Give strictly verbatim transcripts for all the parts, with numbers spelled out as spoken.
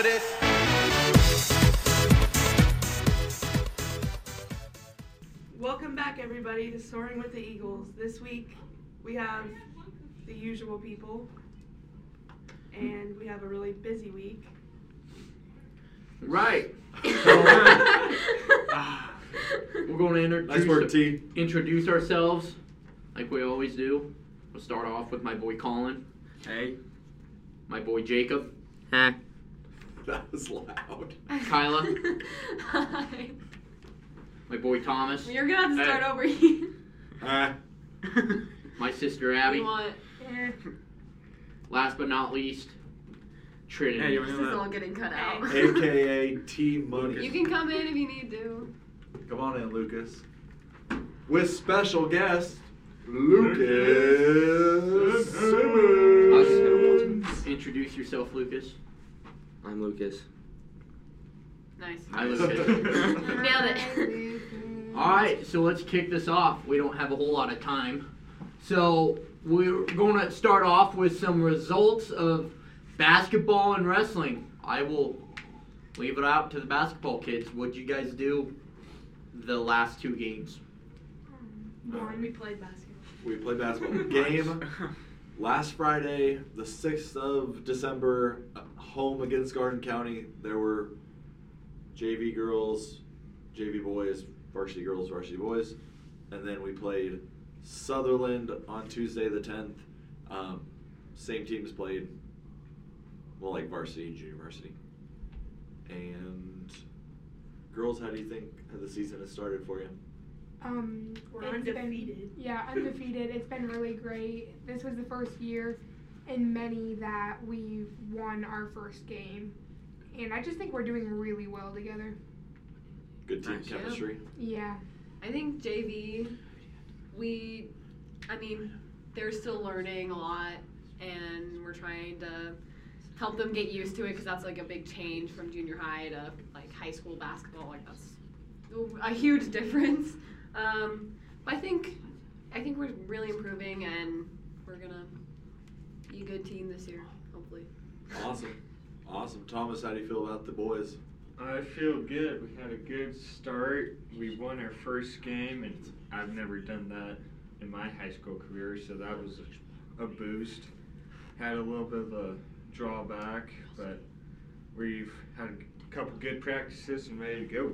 for this? Welcome back, everybody, to Soaring with the Eagles. This week we have the usual people, and we have a really busy week. Right. So, uh, we're going to introduce, nice word, T. introduce ourselves like we always do. We'll start off with my boy Colin. Hey. My boy Jacob. Huh. That was loud. Kyla. Hi. My boy Thomas. You're going to have to start hey. over here. Huh. My sister Abby. You want eh. Last but not least, Trinity. Hey, this is all getting cut out. A K A T Money. You can come in if you need to. Come on in, Lucas. With special guest, Lucas Simmons. I was just going to introduce yourself, Lucas. I'm Lucas. Nice. Hi, Lucas. You nailed it. All right, so let's kick this off. We don't have a whole lot of time. So we're going to start off with some results of basketball and wrestling. I will leave it out to the basketball kids. What'd you guys do the last two games? Boring. We played basketball. We played basketball. Game last Friday, the sixth of December, home against Garden County. There were J V girls, J V boys, varsity girls, varsity boys, and then we played Sutherland on Tuesday the tenth. Um, same teams played. Well, like varsity and junior varsity. And girls, how do you think how the season has started for you? Um, We're undefeated. Been, yeah, undefeated. It's been really great. This was the first year in many that we've won our first game. And I just think we're doing really well together. Good team Actually, chemistry. Yeah. I think J V, we, I mean, they're still learning a lot, and we're trying to help them get used to it, because that's like a big change from junior high to like high school basketball. Like that's a huge difference. Um, but I think I think we're really improving, and we're gonna be a good team this year, hopefully. Awesome, awesome. Thomas, how do you feel about the boys? I feel good. We had a good start. We won our first game, and I've never done that in my high school career, so that was a boost. Had a little bit of a drawback, but we've had a couple good practices and ready to go.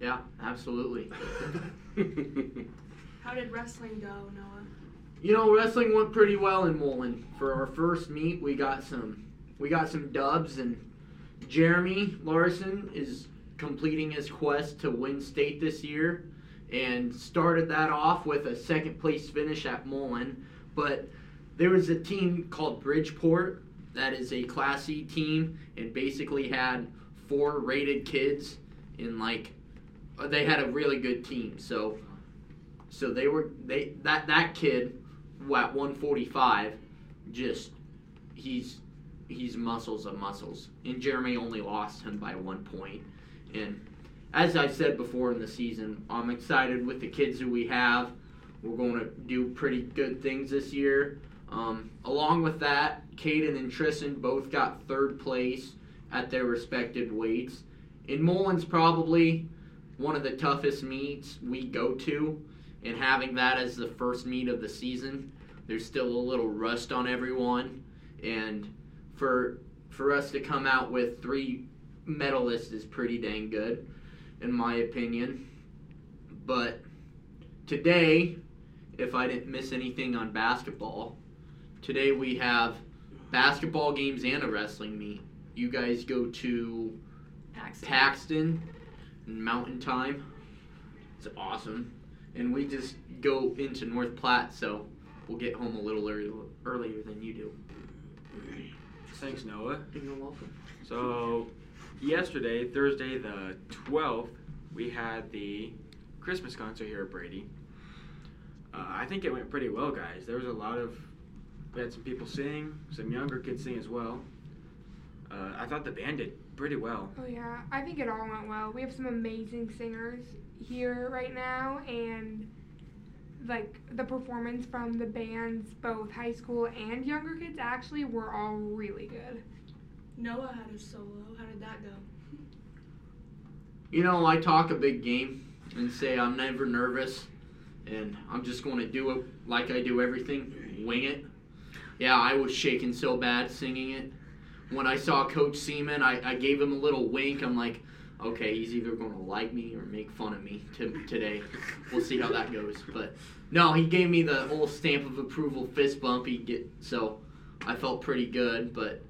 Yeah, absolutely. How did wrestling go, Noah? You know, wrestling went pretty well in Mullen. For our first meet, we got some we got some dubs, and Jeremy Larson is completing his quest to win state this year, and started that off with a second place finish at Mullen. But there was a team called Bridgeport that is a Class C team, and basically had four rated kids in like they had a really good team. So so they were they that that kid at one forty-five, just he's he's muscles of muscles. And Jeremy only lost him by one point. And as I said before in the season, I'm excited with the kids who we have. We're going to do pretty good things this year. Um, along with that, Caden and Tristan both got third place at their respective weights. And Mullen's probably one of the toughest meets we go to, and having that as the first meet of the season, there's still a little rust on everyone. And for for us to come out with three medalists is pretty dang good, in my opinion. But today, if I didn't miss anything on basketball, today we have basketball games and a wrestling meet. You guys go to Paxton, Paxton Mountain Time. It's awesome. And we just go into North Platte, so we'll get home a little early, earlier than you do. Thanks, Noah. You're welcome. So yesterday, Thursday the twelfth, we had the Christmas concert here at Brady. Uh, I think it went pretty well, guys. There was a lot of, we had some people sing, some younger kids sing as well. Uh, I thought the band did pretty well. Oh yeah, I think it all went well. We have some amazing singers here right now, and like the performance from the bands, both high school and younger kids actually, were all really good. Noah had a solo. How did that go? You know, I talk a big game and say I'm never nervous and I'm just going to do it like I do everything, wing it. Yeah, I was shaking so bad singing it. When I saw Coach Seaman, I, I gave him a little wink. I'm like, okay, he's either going to like me or make fun of me t- today. We'll see how that goes. But, no, he gave me the old stamp of approval fist bump. He get, so I felt pretty good. But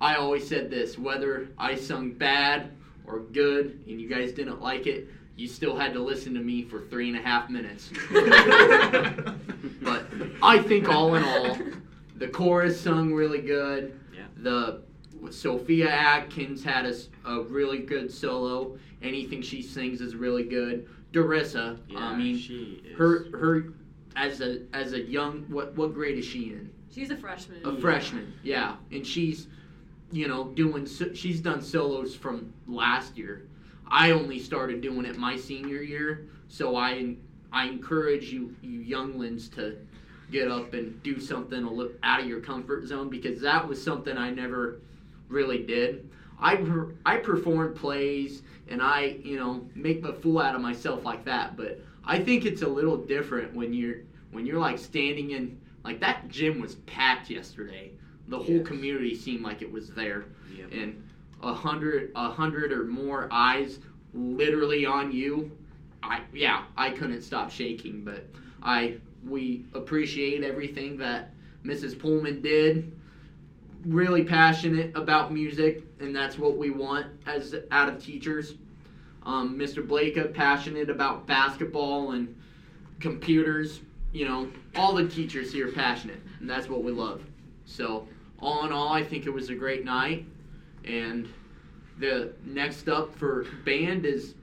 I always said this, whether I sung bad or good and you guys didn't like it, you still had to listen to me for three and a half minutes. But I think all in all, the chorus sung really good. Yeah. The Sophia Atkins had a, a really good solo. Anything she sings is really good. Darissa, yeah, I mean, she is. her her as a as a young what what grade is she in? She's a freshman. A yeah. freshman, yeah, and she's you know doing she's done solos from last year. I only started doing it my senior year, so I I encourage you you younglings to get up and do something a little out of your comfort zone, because that was something I never really did. I per, I perform plays and I you know make a fool out of myself like that, but I think it's a little different when you're when you're like standing in like that gym was packed yesterday. The whole yes. community seemed like it was there, yep. and a hundred a hundred or more eyes literally on you. I yeah I couldn't stop shaking, but I we appreciate everything that Missus Pullman did. Really passionate about music, and that's what we want as out of teachers. Um, Mister Blake, passionate about basketball and computers. You know, all the teachers here are passionate, and that's what we love. So, all in all, I think it was a great night. And the next up for band is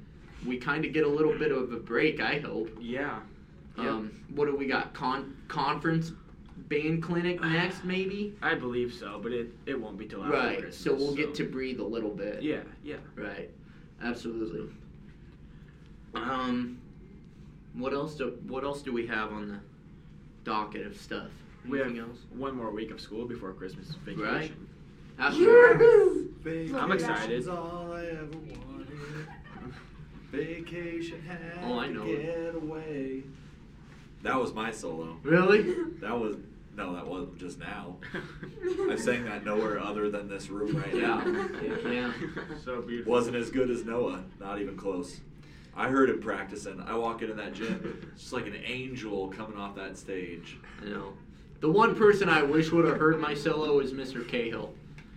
we kind of get a little bit of a break, I hope. Yeah. Um, yep. What do we got? Con- conference? Band clinic next, maybe? I believe so, but it, it won't be till after right. Christmas. So we'll so. get to breathe a little bit. Yeah, yeah. Right. Absolutely. Um, what else do what else do we have on the docket of stuff? Anything we have else? One more week of school before Christmas vacation. Right. Absolutely. Yes! I'm excited. All I ever wanted. Vacation had oh, I know to get it. away. That was my solo. Really? That was no, that wasn't just now. I'm saying that nowhere other than this room right now. Yeah. So beautiful. Wasn't as good as Noah. Not even close. I heard him practicing. I walk into that gym, just like an angel coming off that stage. I know. The one person I wish would have heard my solo is Mister Cahill,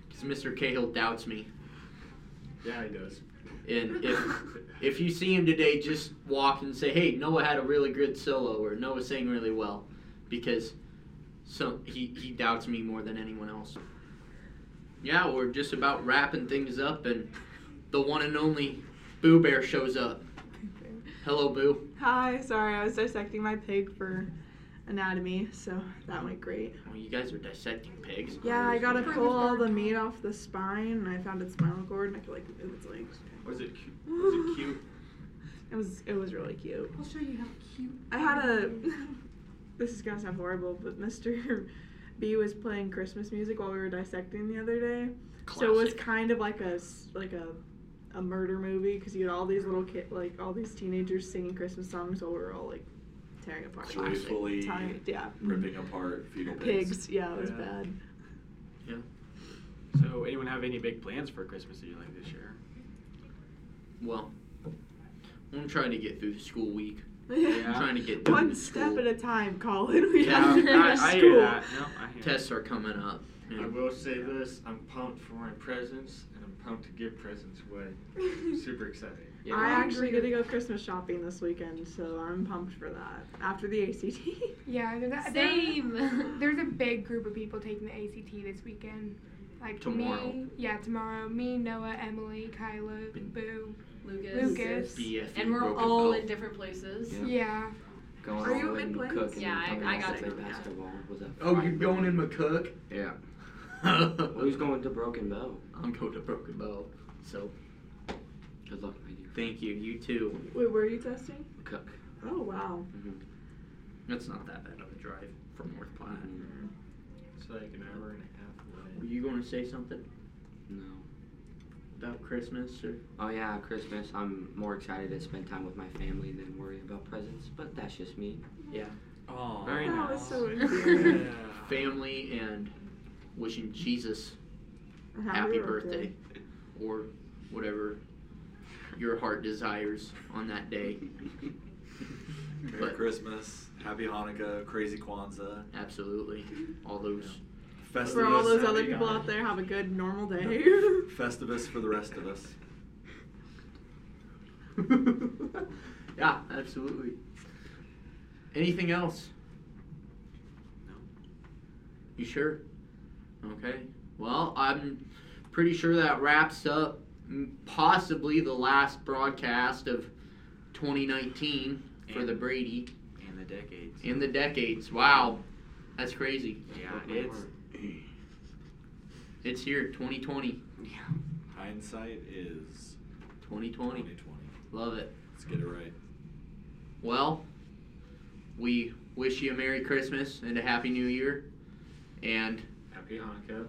because Mister Cahill doubts me. Yeah, he does. And if if you see him today, just walk and say, hey, Noah had a really good solo, or Noah sang really well, because so he, he doubts me more than anyone else. Yeah, we're just about wrapping things up, and the one and only Boo Bear shows up. Hello, Boo. Hi, sorry, I was dissecting my pig for anatomy, so that went great. Well, you guys are dissecting pigs. Yeah, I gotta pull all the meat off the spine, and I found its spinal cord, and I could like move its legs. Was it cute? Was it cute? It was. It was really cute. I'll show you how cute. I had a. This is gonna sound horrible, but Mister B was playing Christmas music while we were dissecting the other day. Classic. So it was kind of like a like a, a murder movie, because you had all these little kid like all these teenagers singing Christmas songs while we were all like tearing apart. Joyfully. Tearing, yeah. Ripping apart fetal pigs. Pigs. Yeah, it was yeah. bad. Yeah. So, anyone have any big plans for Christmas that you like this year? Well, I'm trying to get through the school week. Yeah. I'm trying to get through One step school. at a time, Colin. We yeah, have to finish school. I hear that. No, I hear Tests that. are coming up. Yeah. I will say yeah. this. I'm pumped for my presents, and I'm pumped to give presents away. I'm super excited. Yeah. I actually get to go Christmas shopping this weekend, so I'm pumped for that. After the A C T. Yeah. There's a, Same. There's a big group of people taking the A C T this weekend. Like tomorrow. Me, yeah, tomorrow. Me, Noah, Emily, Kyla, Boo, Lucas, Lucas. B F E and we're all in different places. Yeah. yeah. Going Are you in McCook? Yeah, I, I got to basketball. Was that oh, you're going in McCook? Yeah. Who's going to Broken Bow? I'm going to Broken Bow. So, good luck, my dear. Thank you. You too. Wait, where are you testing? McCook. Oh wow. Mm-hmm. That's not that bad of a drive from North Platte. Mm-hmm. It's like an hour and a half away. Were you going to say something? No. About Christmas? Or? Oh, yeah, Christmas. I'm more excited to spend time with my family than worry about presents, but that's just me. Yeah. Oh, very nice. That was so interesting. Yeah. Family and wishing Jesus happy, happy birthday. birthday or whatever your heart desires on that day. Merry but, Christmas, Happy Hanukkah, Crazy Kwanzaa. Absolutely. All those. Yeah. Festivus. For all those other people out there, have a good normal day. No. Festivus for the rest of us. Yeah, absolutely. Anything else? No. You sure? Okay. Well, I'm pretty sure that wraps up possibly the last broadcast of twenty nineteen for and, the Brady. And the decades. And the decades. Wow. That's crazy. Yeah, it's... It's here, twenty twenty. Yeah. Hindsight is... twenty twenty. twenty twenty. Love it. Let's get it right. Well, we wish you a Merry Christmas and a Happy New Year. And... Happy Hanukkah.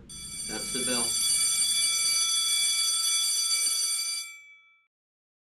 That's the bell.